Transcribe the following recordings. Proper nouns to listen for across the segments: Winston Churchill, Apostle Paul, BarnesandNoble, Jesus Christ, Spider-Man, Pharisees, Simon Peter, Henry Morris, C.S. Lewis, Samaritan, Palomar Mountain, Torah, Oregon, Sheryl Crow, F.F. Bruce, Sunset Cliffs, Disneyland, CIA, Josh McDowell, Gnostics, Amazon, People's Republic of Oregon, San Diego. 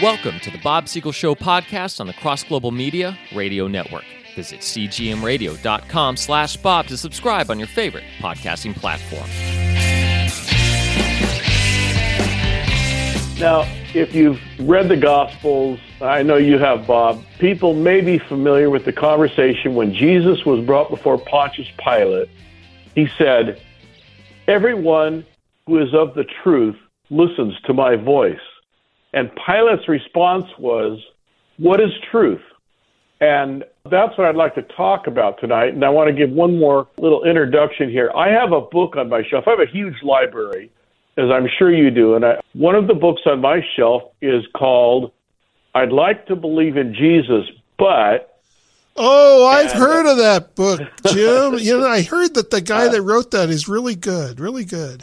Welcome to the Bob Siegel Show podcast on the Cross Global Media Radio Network. Visit cgmradio.com/Bob to subscribe on your favorite podcasting platform. Now, if you've read the Gospels, I know you have, Bob, people may be familiar with the conversation when Jesus was brought before Pontius Pilate. He said, "Everyone who is of the truth listens to my voice." And Pilate's response was, "What is truth?" And that's what I'd like to talk about tonight. And I want to give one more little introduction here. I have a book on my shelf. I have a huge library, as I'm sure you do. And one of the books on my shelf is called "I'd Like to Believe in Jesus, But..." Oh, I've heard of that book, Jim. I heard that the guy that wrote that is really good, really good.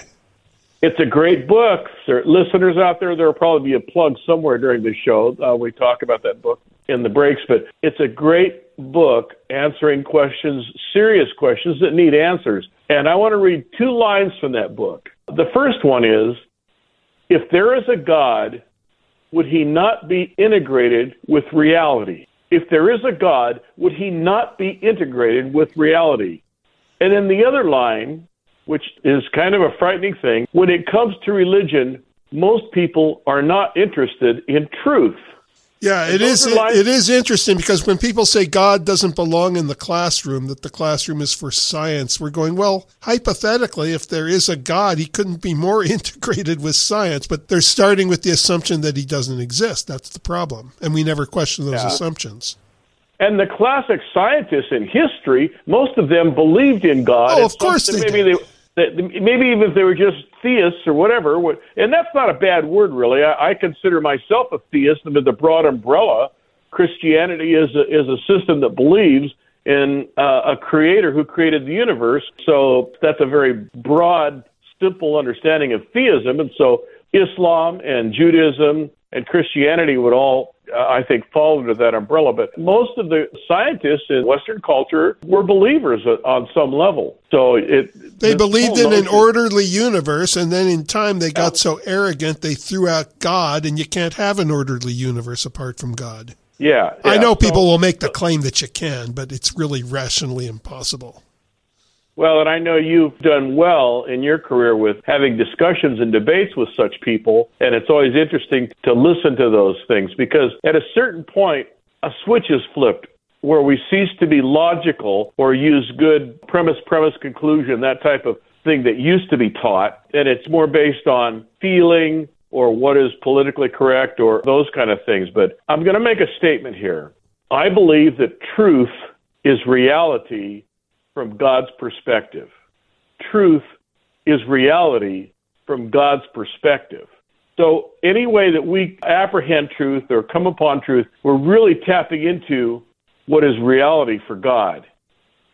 It's a great book. There are listeners out there, there'll probably be a plug somewhere during the show. We talk about that book in the breaks, but it's a great book answering questions, serious questions that need answers. And I want to read two lines from that book. The first one is, "If there is a God, would he not be integrated with reality?" If there is a God, would he not be integrated with reality? And then the other line, which is kind of a frightening thing, "When it comes to religion, most people are not interested in truth." Yeah, it is interesting, because when people say God doesn't belong in the classroom, that the classroom is for science, we're going, well, hypothetically, if there is a God, he couldn't be more integrated with science, but they're starting with the assumption that he doesn't exist. That's the problem, and we never question those assumptions. And the classic scientists in history, most of them believed in God. Oh, of course they did. Maybe even if they were just theists or whatever, and that's not a bad word, really. I consider myself a theist under the broad umbrella. Christianity is a system that believes in a creator who created the universe. So that's a very broad, simple understanding of theism. And so Islam and Judaism and Christianity would all, I think, fall under that umbrella. But most of the scientists in Western culture were believers on some level. So they believed in an orderly universe, and then in time they got so arrogant they threw out God, and you can't have an orderly universe apart from God. Yeah. I know people will make the claim that you can, but it's really rationally impossible. Well, and I know you've done well in your career with having discussions and debates with such people, and it's always interesting to listen to those things, because at a certain point, a switch is flipped where we cease to be logical or use good premise, conclusion, that type of thing that used to be taught, and it's more based on feeling or what is politically correct or those kind of things. But I'm going to make a statement here. I believe that truth is reality from God's perspective. Truth is reality from God's perspective. So any way that we apprehend truth or come upon truth, we're really tapping into what is reality for God.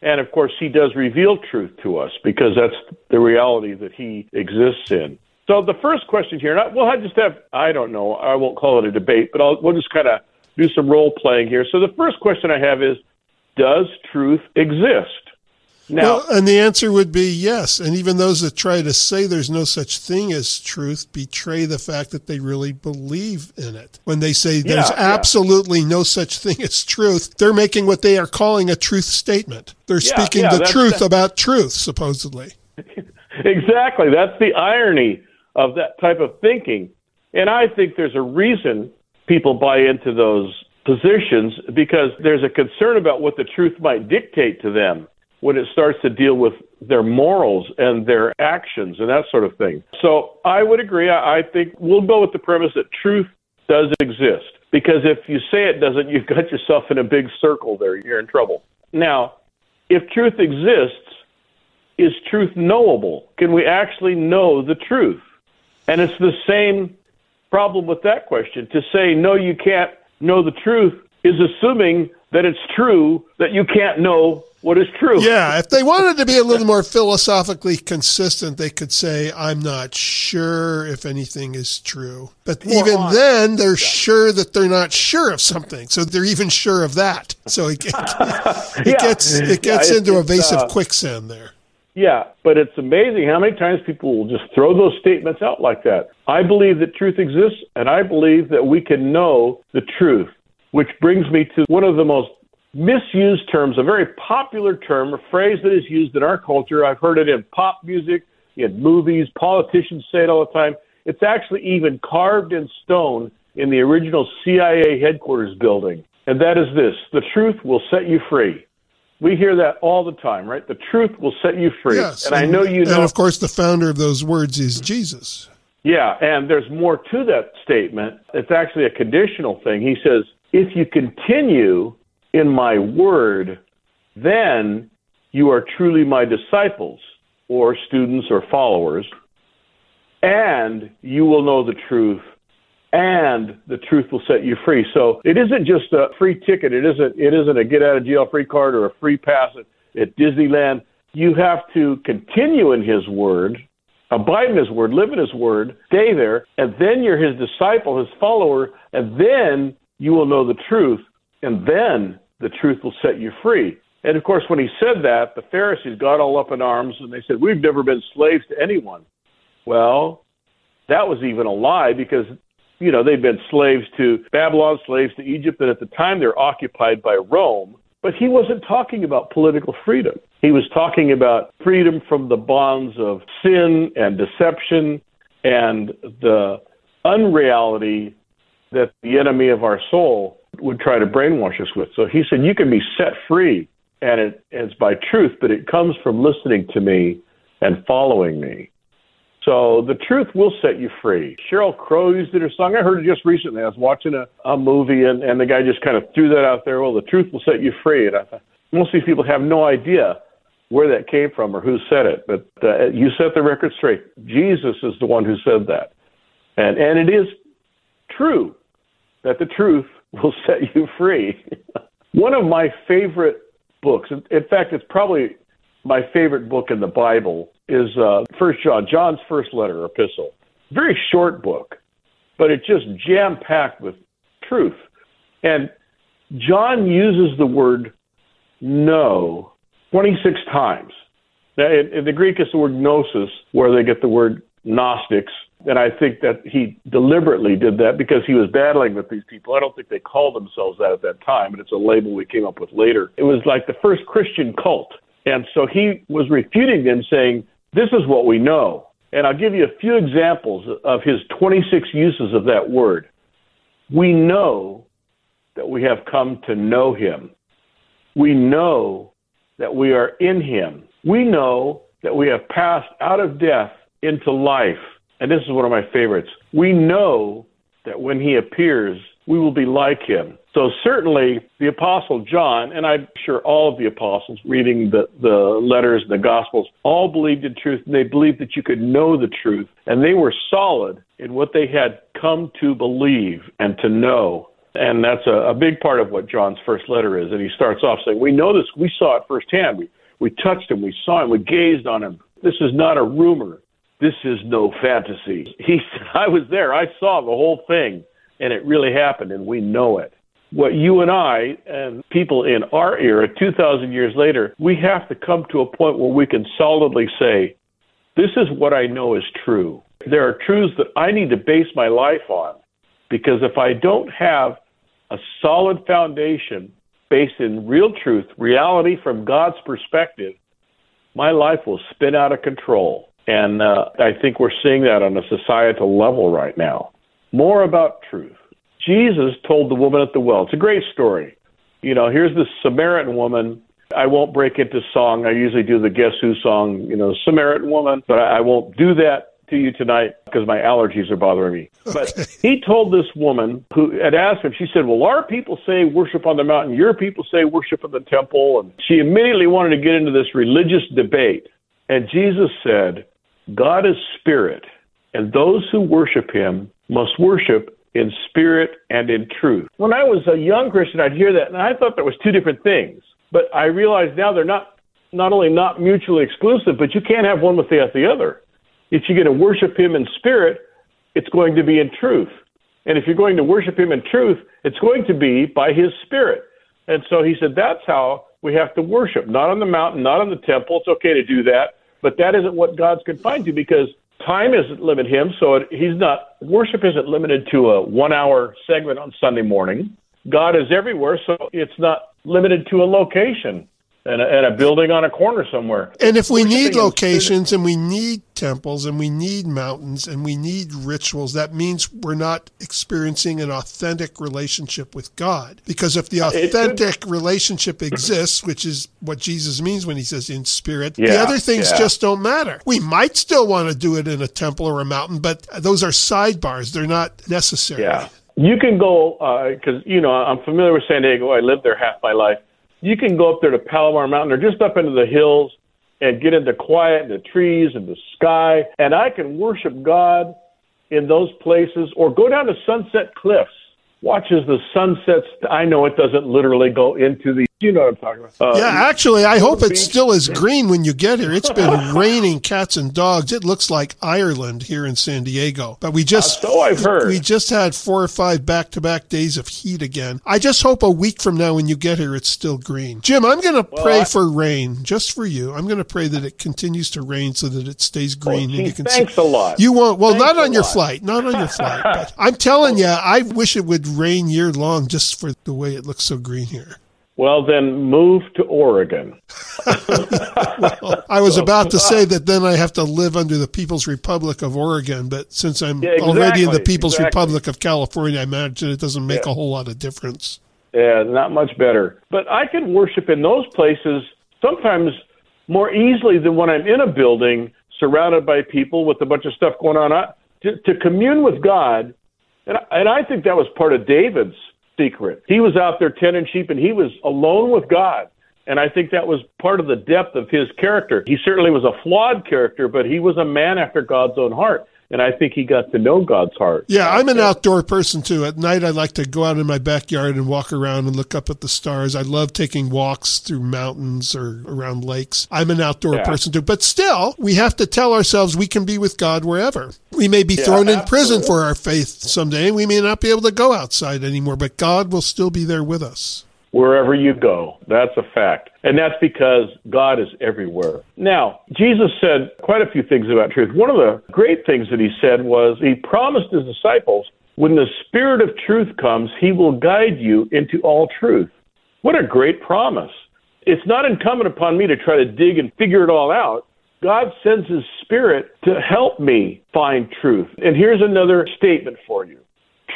And of course, he does reveal truth to us, because that's the reality that he exists in. So the first question here, I won't call it a debate, but we'll just kind of do some role playing here. So the first question I have is, does truth exist? And the answer would be yes. And even those that try to say there's no such thing as truth betray the fact that they really believe in it. When they say there's absolutely no such thing as truth, they're making what they are calling a truth statement. They're speaking the truth about truth, supposedly. Exactly. That's the irony of that type of thinking. And I think there's a reason people buy into those positions, because there's a concern about what the truth might dictate to them when it starts to deal with their morals and their actions and that sort of thing. So I would agree. I think we'll go with the premise that truth does exist, because if you say it doesn't, you've got yourself in a big circle there. You're in trouble. Now, if truth exists, is truth knowable? Can we actually know the truth? And it's the same problem with that question. To say, no, you can't know the truth is assuming that it's true that you can't know what is true. Yeah, if they wanted to be a little more philosophically consistent, they could say, I'm not sure if anything is true. But then, they're sure that they're not sure of something, so they're even sure of that. So it gets into evasive quicksand there. Yeah, but it's amazing how many times people will just throw those statements out like that. I believe that truth exists, and I believe that we can know the truth, which brings me to one of the most misused terms, a very popular term, a phrase that is used in our culture. I've heard it in pop music, in movies, politicians say it all the time. It's actually even carved in stone in the original CIA headquarters building. And that is this: the truth will set you free. We hear that all the time, right? The truth will set you free. Yes, and I know you know. And of course, the founder of those words is Jesus. Yeah, and there's more to that statement. It's actually a conditional thing. He says, if you continue in my word, then you are truly my disciples or students or followers, and you will know the truth, and the truth will set you free. So it isn't just a free ticket. It isn't a get-out-of-jail-free card or a free pass at Disneyland. You have to continue in his word, abide in his word, live in his word, stay there, and then you're his disciple, his follower, and then you will know the truth, and then the truth will set you free. And, of course, when he said that, the Pharisees got all up in arms, and they said, we've never been slaves to anyone. Well, that was even a lie because, you know, they've been slaves to Babylon, slaves to Egypt, and at the time they're occupied by Rome. But he wasn't talking about political freedom. He was talking about freedom from the bonds of sin and deception and the unreality that the enemy of our soul would try to brainwash us with. So he said, you can be set free, and it's by truth, but it comes from listening to me and following me. So the truth will set you free. Sheryl Crow used it in her song. I heard it just recently. I was watching a movie, and the guy just kind of threw that out there. Well, the truth will set you free. And I thought, most of these people have no idea where that came from or who said it. But you set the record straight. Jesus is the one who said that. And it is true that the truth will set you free. One of my favorite books, in fact, it's probably my favorite book in the Bible, is First John, John's first letter, epistle. Very short book, but it's just jam-packed with truth. And John uses the word know 26 times. Now, in the Greek, it's the word gnosis, where they get the word Gnostics. And I think that he deliberately did that because he was battling with these people. I don't think they called themselves that at that time, and it's a label we came up with later. It was like the first Christian cult. And so he was refuting them, saying, this is what we know. And I'll give you a few examples of his 26 uses of that word. We know that we have come to know him. We know that we are in him. We know that we have passed out of death into life. And this is one of my favorites. We know that when he appears, we will be like him. So certainly the Apostle John, and I'm sure all of the apostles reading the letters, the Gospels, all believed in truth, and they believed that you could know the truth. And they were solid in what they had come to believe and to know. And that's a big part of what John's first letter is. And he starts off saying, we know this. We saw it firsthand. We touched him. We saw him. We gazed on him. This is not a rumor. This is no fantasy. He said, I was there. I saw the whole thing. And it really happened, and we know it. What you and I and people in our era, 2,000 years later, we have to come to a point where we can solidly say, this is what I know is true. There are truths that I need to base my life on, because if I don't have a solid foundation based in real truth, reality from God's perspective, my life will spin out of control. And I think we're seeing that on a societal level right now. More about truth. Jesus told the woman at the well. It's a great story. You know, here's this Samaritan woman. I won't break into song. I usually do the Guess Who song, you know, Samaritan woman. But I won't do that to you tonight because my allergies are bothering me. But he told this woman who had asked him, she said, well, our people say worship on the mountain. Your people say worship in the temple. And she immediately wanted to get into this religious debate. And Jesus said, God is spirit, and those who worship him must worship in spirit and in truth. When I was a young Christian, I'd hear that, and I thought that was two different things. But I realize now they're not only not mutually exclusive, but you can't have one without the other. If you're going to worship him in spirit, it's going to be in truth. And if you're going to worship him in truth, it's going to be by his spirit. And so he said, that's how we have to worship, not on the mountain, not on the temple. It's okay to do that, but that isn't what God's confined to, because time isn't limited him, so he's not. Worship isn't limited to a one-hour segment on Sunday morning. God is everywhere, so it's not limited to a location and a building on a corner somewhere. And if we need locations and we need temples and we need mountains and we need rituals, that means we're not experiencing an authentic relationship with God. Because if the authentic relationship exists, which is what Jesus means when he says in spirit, the other things just don't matter. We might still want to do it in a temple or a mountain, but those are sidebars. They're not necessary. Yeah. You can go, because, I'm familiar with San Diego. I lived there half my life. You can go up there to Palomar Mountain or just up into the hills and get into quiet and the trees and the sky. And I can worship God in those places, or go down to Sunset Cliffs. Watch as the sun sets. I know it doesn't literally go into the, you know what I'm talking about. Actually, I hope it still is green when you get here. It's been raining cats and dogs. It looks like Ireland here in San Diego. But we just, so I've heard. We just had 4 or 5 back-to-back days of heat again. I just hope a week from now when you get here, it's still green. Jim, I'm going to pray for rain, just for you. I'm going to pray that it continues to rain so that it stays green. Well, and you can thanks a lot. You won't. Well, thanks not on your flight. But I'm telling you, I wish it would rain year long just for the way it looks so green here. Well, then move to Oregon. Well, I was about to say that then I have to live under the People's Republic of Oregon, but since I'm already in the People's Republic of California, I imagine it doesn't make a whole lot of difference. Yeah, not much better. But I can worship in those places sometimes more easily than when I'm in a building surrounded by people with a bunch of stuff going on. To commune with God, and I think that was part of David's secret. He was out there tending sheep, and he was alone with God. And I think that was part of the depth of his character. He certainly was a flawed character, but he was a man after God's own heart. And I think he got to know God's heart. Yeah, I'm an outdoor person, too. At night, I like to go out in my backyard and walk around and look up at the stars. I love taking walks through mountains or around lakes. I'm an outdoor person, too. But still, we have to tell ourselves we can be with God wherever. We may be thrown in prison for our faith someday, and we may not be able to go outside anymore, but God will still be there with us. Wherever you go, that's a fact. And that's because God is everywhere. Now, Jesus said quite a few things about truth. One of the great things that he said was he promised his disciples, when the Spirit of truth comes, he will guide you into all truth. What a great promise. It's not incumbent upon me to try to dig and figure it all out. God sends his Spirit to help me find truth. And here's another statement for you.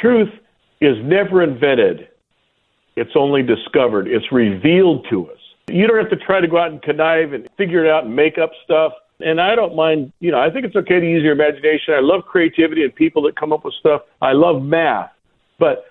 Truth is never invented. It's only discovered. It's revealed to us. You don't have to try to go out and connive and figure it out and make up stuff. And I don't mind, I think it's okay to use your imagination. I love creativity and people that come up with stuff. I love math. But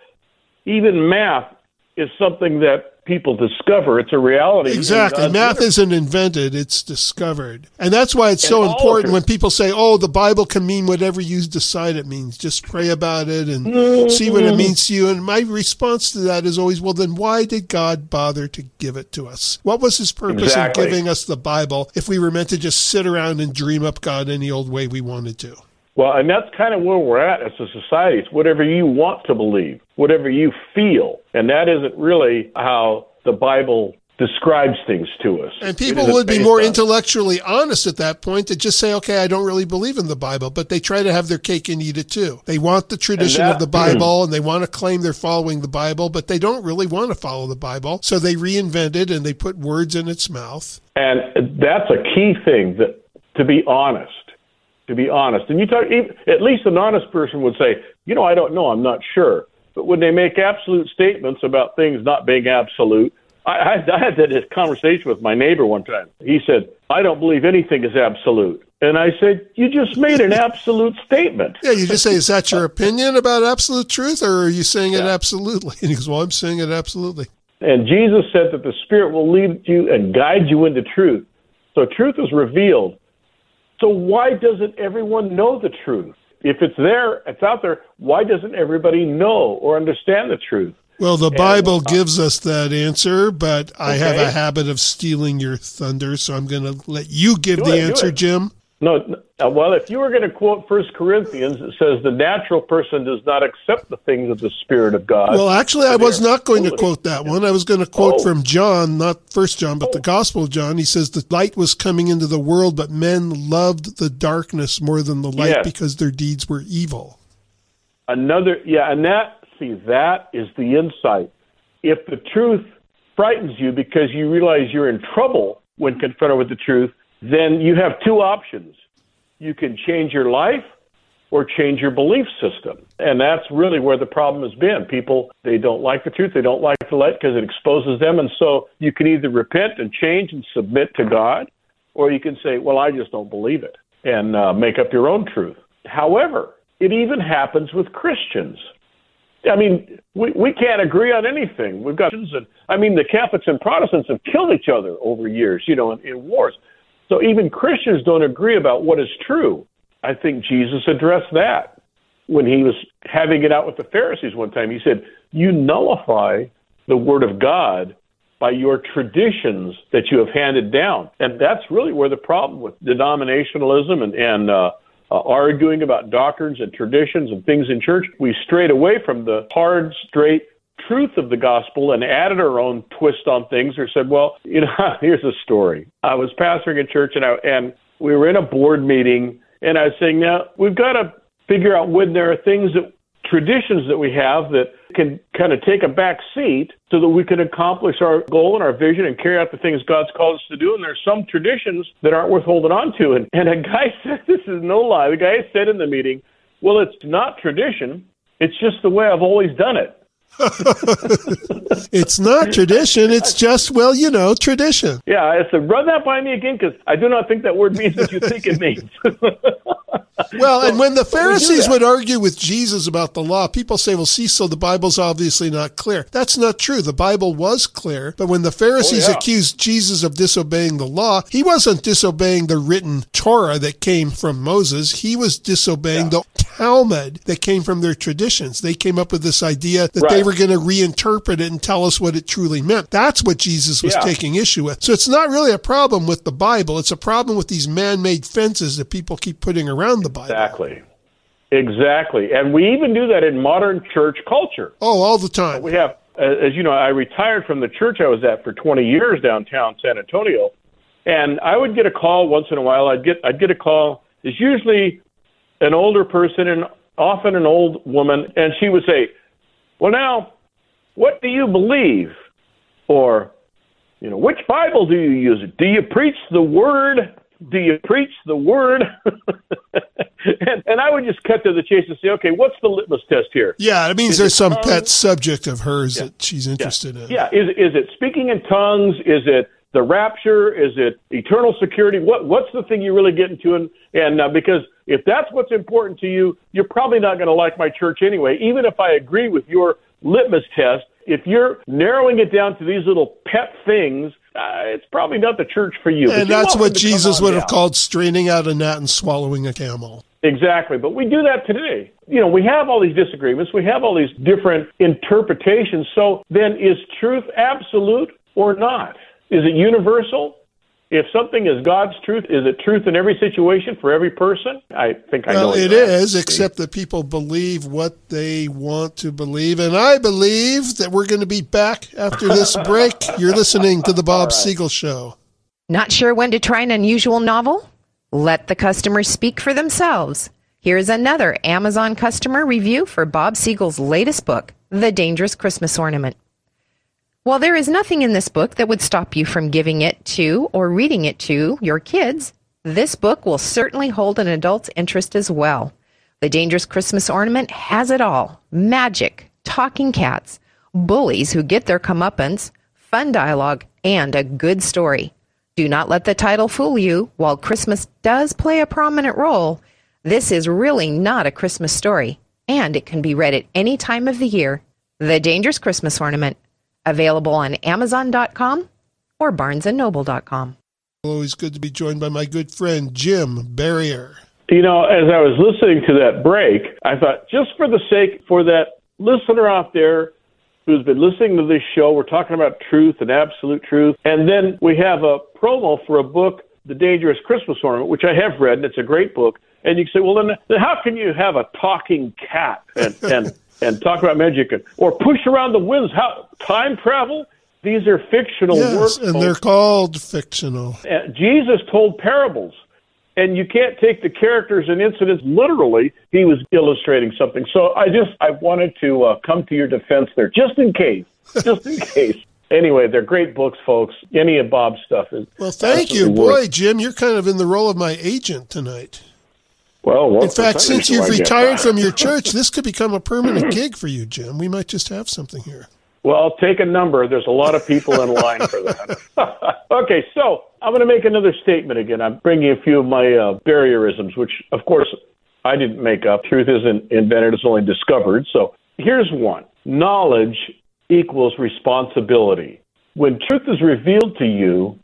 even math is something that people discover. It's a reality. Exactly. Math isn't invented. It's discovered. And that's why it's so important when people say, the Bible can mean whatever you decide it means. Just pray about it and see what it means to you. And my response to that is always, well, then why did God bother to give it to us? What was his purpose in giving us the Bible if we were meant to just sit around and dream up God any old way we wanted to? Well, and that's kind of where we're at as a society. It's whatever you want to believe, whatever you feel. And that isn't really how the Bible describes things to us. And people would be more intellectually honest at that point to just say, okay, I don't really believe in the Bible, but they try to have their cake and eat it too. They want the tradition of the Bible, and they want to claim they're following the Bible, but they don't really want to follow the Bible. So they reinvent it, and they put words in its mouth. And that's a key thing, that to be honest. And you talk, at least an honest person would say, I don't know, I'm not sure. But when they make absolute statements about things not being absolute, I had this conversation with my neighbor one time. He said, I don't believe anything is absolute. And I said, you just made an absolute statement. Yeah, you just say, is that your opinion about absolute truth, or are you saying it absolutely? And he goes, well, I'm saying it absolutely. And Jesus said that the Spirit will lead you and guide you into truth. So truth is revealed. So why doesn't everyone know the truth? If it's there, it's out there, why doesn't everybody know or understand the truth? Well, the Bible gives us that answer, but I have a habit of stealing your thunder, so I'm going to let you give the answer, Jim. No, well, if you were going to quote 1 Corinthians, it says the natural person does not accept the things of the Spirit of God. Well, actually, I was not going to quote that one. I was going to quote from John, not 1 John, but the Gospel of John. He says the light was coming into the world, but men loved the darkness more than the light because their deeds were evil. That is the insight. If the truth frightens you because you realize you're in trouble when confronted with the truth, then you have two options. You can change your life or change your belief system. And that's really where the problem has been. People, they don't like the truth. They don't like the light because it exposes them. And so you can either repent and change and submit to God, or you can say, well, I just don't believe it, and make up your own truth. However, it even happens with Christians. I mean, we can't agree on anything. We've got, I mean, the Catholics and Protestants have killed each other over years, you know, in wars. So even Christians don't agree about what is true. I think Jesus addressed that when he was having it out with the Pharisees one time. He said, you nullify the word of God by your traditions that you have handed down. And that's really where the problem with denominationalism and arguing about doctrines and traditions and things in church, we strayed away from the hard, straight truth of the gospel and added our own twist on things, or said, well, you know, here's a story. I was pastoring a church and we were in a board meeting, and I was saying, now we've got to figure out when there are things that traditions that we have that can kind of take a back seat so that we can accomplish our goal and our vision and carry out the things God's called us to do. And there's some traditions that aren't worth holding on to. And a guy said, this is no lie. The guy said in the meeting, well, it's not tradition. It's just the way I've always done it. It's not tradition. It's just, well, you know, tradition. Yeah, I said, run that by me again, because I do not think that word means what you think it means. Well, and when the Pharisees would argue with Jesus about the law, people say, well, see, so the Bible's obviously not clear. That's not true. The Bible was clear, but when the Pharisees accused Jesus of disobeying the law, he wasn't disobeying the written Torah that came from Moses. He was disobeying the Talmud that came from their traditions. They came up with this idea that they were going to reinterpret it and tell us what it truly meant. That's what Jesus was taking issue with. So it's not really a problem with the Bible. It's a problem with these man-made fences that people keep putting around the Bible. Exactly. And we even do that in modern church culture. Oh, all the time. We have, as you know, I retired from the church I was at for 20 years downtown San Antonio, and I would get a call once in a while. I'd get a call. It's usually an older person and often an old woman, and she would say, well, now, what do you believe? Or, you know, which Bible do you use? Do you preach the Word? Do you preach the Word? and I would just cut to the chase and say, okay, what's the litmus test here? Yeah, it means is there's some tongues? Pet subject of hers that she's interested in. Yeah, is it speaking in tongues? Is it the rapture? Is it eternal security? What's the thing you really get into? And because if that's what's important to you, you're probably not going to like my church anyway. Even if I agree with your litmus test, if you're narrowing it down to these little pet things, it's probably not the church for you. And that's what Jesus would have called straining out a gnat and swallowing a camel. Exactly. But we do that today. You know, we have all these disagreements. We have all these different interpretations. So then is truth absolute or not? Is it universal? If something is God's truth, is it truth in every situation for every person? I think I know it is, except that people believe what they want to believe. And I believe that we're going to be back after this break. You're listening to The Bob Siegel Show. Not sure when to try an unusual novel? Let the customers speak for themselves. Here's another Amazon customer review for Bob Siegel's latest book, The Dangerous Christmas Ornament. While there is nothing in this book that would stop you from giving it to or reading it to your kids, this book will certainly hold an adult's interest as well. The Dangerous Christmas Ornament has it all. Magic, talking cats, bullies who get their comeuppance, fun dialogue, and a good story. Do not let the title fool you. While Christmas does play a prominent role, this is really not a Christmas story, and it can be read at any time of the year. The Dangerous Christmas Ornament. Available on Amazon.com or BarnesandNoble.com. Always good to be joined by my good friend, Jim Berrier. You know, as I was listening to that break, I thought, just for the sake, for that listener out there who's been listening to this show, we're talking about truth and absolute truth, and then we have a promo for a book The Dangerous Christmas Ornament, which I have read, and it's a great book. And you say, well, then how can you have a talking cat and talk about magic or push around the winds? How time travel? These are fictional works. And they're called fictional. Jesus told parables, and you can't take the characters and incidents literally. He was illustrating something. So I wanted to come to your defense there, just in case. Anyway, they're great books, folks. Any of Bob's stuff is. Well, thank you. Boy, Jim, you're kind of in the role of my agent tonight. Well, in fact, since you've retired from your church, this could become a permanent gig for you, Jim. We might just have something here. Well, take a number. There's a lot of people in line for that. Okay, so I'm going to make another statement again. I'm bringing a few of my Berrierisms, which, of course, I didn't make up. Truth isn't invented. It's only discovered. So here's one. Knowledge equals responsibility. When truth is revealed to you,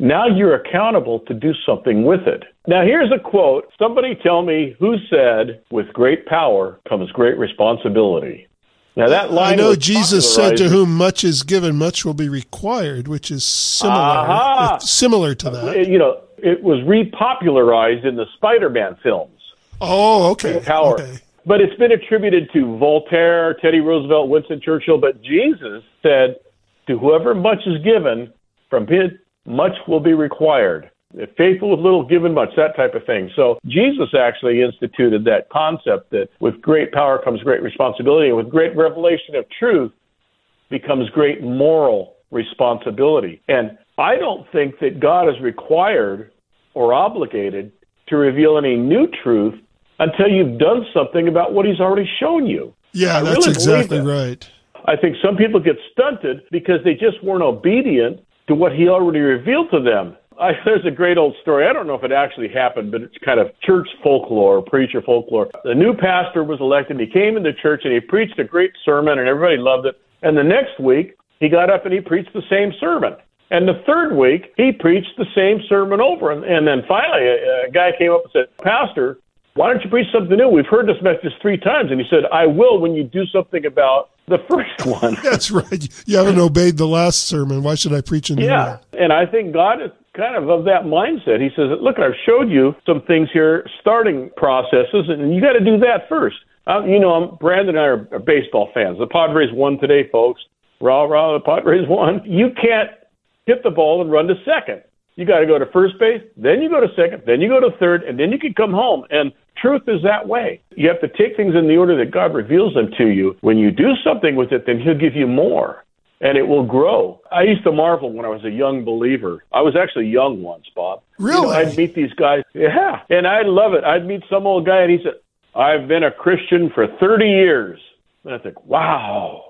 now you're accountable to do something with it. Now, here's a quote. Somebody tell me who said, with great power comes great responsibility. Now, that line I know Jesus said, to whom much is given, much will be required, which is similar to that. You know, it was repopularized in the Spider-Man films. Oh, okay. Power. Okay. But it's been attributed to Voltaire, Teddy Roosevelt, Winston Churchill. But Jesus said, to whoever much is given, from him much will be required. If faithful with little, given much, that type of thing. So Jesus actually instituted that concept that with great power comes great responsibility, and with great revelation of truth becomes great moral responsibility. And I don't think that God is required or obligated to reveal any new truth until you've done something about what he's already shown you. Yeah, that's exactly right. I think some people get stunted because they just weren't obedient to what he already revealed to them. There's a great old story. I don't know if it actually happened, but it's kind of church folklore, preacher folklore. The new pastor was elected. He came into church, and he preached a great sermon, and everybody loved it. And the next week, he got up and he preached the same sermon. And the third week, he preached the same sermon over. And then finally, a guy came up and said, Pastor, why don't you preach something new? We've heard this message 3 times. And he said, I will when you do something about the first one. That's right. You haven't obeyed the last sermon. Why should I preach a new one? And I think God is kind of that mindset. He says, look, I've showed you some things here, starting processes, and you got to do that first. Brandon and I are baseball fans. The Padres won today, folks. Rah, rah, the Padres won. You can't hit the ball and run to second. You got to go to first base, then you go to second, then you go to third, and then you can come home. And truth is that way. You have to take things in the order that God reveals them to you. When you do something with it, then he'll give you more, and it will grow. I used to marvel when I was a young believer. I was actually young once, Bob. Really? I'd meet these guys. Yeah, and I love it. I'd meet some old guy, and he said, I've been a Christian for 30 years. And I think, wow.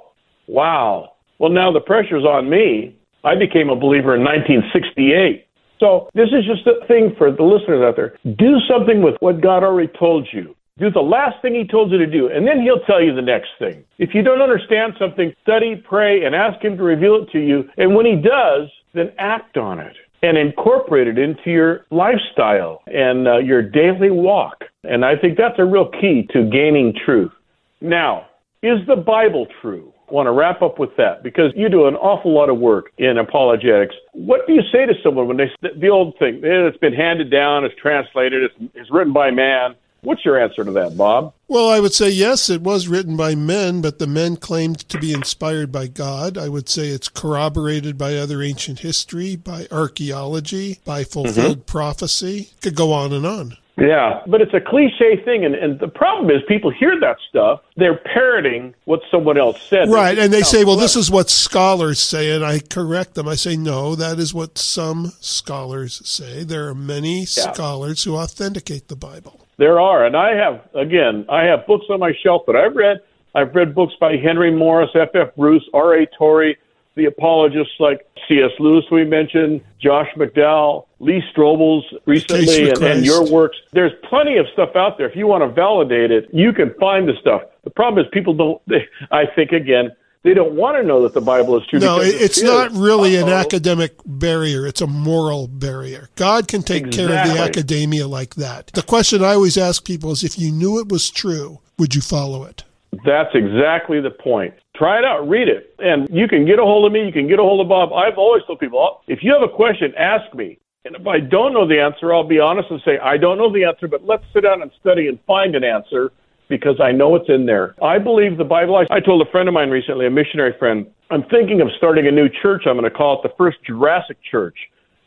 Well, now the pressure's on me. I became a believer in 1968. So this is just a thing for the listeners out there. Do something with what God already told you. Do the last thing he told you to do, and then he'll tell you the next thing. If you don't understand something, study, pray, and ask him to reveal it to you. And when he does, then act on it and incorporate it into your lifestyle and your daily walk. And I think that's a real key to gaining truth. Now, is the Bible true? I want to wrap up with that, because you do an awful lot of work in apologetics. What do you say to someone when the old thing, it's been handed down, it's translated, it's written by man? What's your answer to that, Bob? Well, I would say, yes, it was written by men, but the men claimed to be inspired by God. I would say it's corroborated by other ancient history, by archaeology, by fulfilled prophecy. It could go on and on. Yeah, but it's a cliche thing, and the problem is people hear that stuff, they're parroting what someone else said. Right, and they say, well, this is what scholars say, and I correct them. I say, no, that is what some scholars say. There are many scholars who authenticate the Bible. There are, and I have books on my shelf that I've read. I've read books by Henry Morris, F.F. Bruce, R.A. Torrey, the apologists like C.S. Lewis, we mentioned, Josh McDowell, Lee Strobel's recently, and your works. There's plenty of stuff out there. If you want to validate it, you can find the stuff. The problem is people don't, they don't want to know that the Bible is true. No, it's not really an academic barrier. It's a moral barrier. God can take care of the academia like that. The question I always ask people is, if you knew it was true, would you follow it? That's exactly the point. Try it out, read it, and you can get a hold of me, you can get a hold of Bob. I've always told people, if you have a question, ask me. And if I don't know the answer, I'll be honest and say, I don't know the answer, but let's sit down and study and find an answer because I know it's in there. I believe the Bible. I told a friend of mine recently, a missionary friend, I'm thinking of starting a new church. I'm going to call it the First Jurassic Church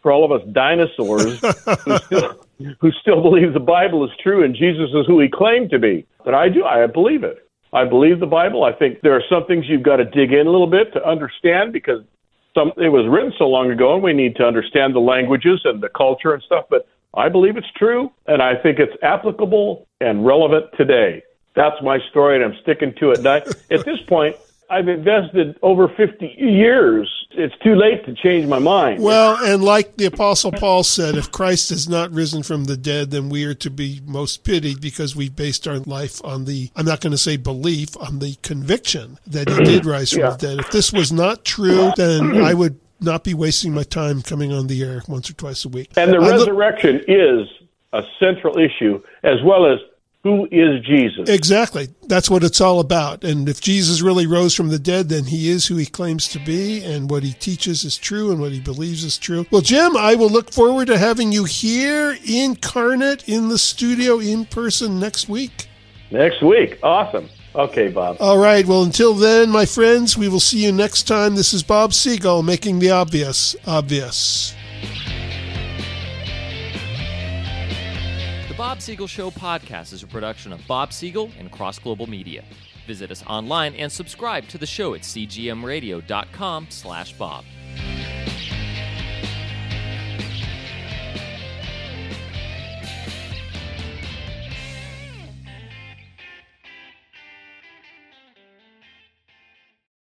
for all of us dinosaurs who still believe the Bible is true and Jesus is who he claimed to be. But I do. I believe it. I believe the Bible. I think there are some things you've got to dig in a little bit to understand because it was written so long ago, and we need to understand the languages and the culture and stuff. But I believe it's true, and I think it's applicable and relevant today. That's my story, and I'm sticking to it. And at this point, I've invested over 50 years. It's too late to change my mind. Well, and like the Apostle Paul said, if Christ is not risen from the dead, then we are to be most pitied because we based our life on the, I'm not going to say belief, on the conviction that he did rise from the dead. If this was not true, then I would not be wasting my time coming on the air once or twice a week. And the resurrection is a central issue, as well as who is Jesus? Exactly. That's what it's all about. And if Jesus really rose from the dead, then he is who he claims to be, and what he teaches is true, and what he believes is true. Well, Jim, I will look forward to having you here incarnate in the studio in person next week. Next week. Awesome. Okay, Bob. All right. Well, until then, my friends, we will see you next time. This is Bob Siegel making the obvious obvious. The Bob Siegel Show podcast is a production of Bob Siegel and Cross Global Media. Visit us online and subscribe to the show at cgmradio.com/Bob.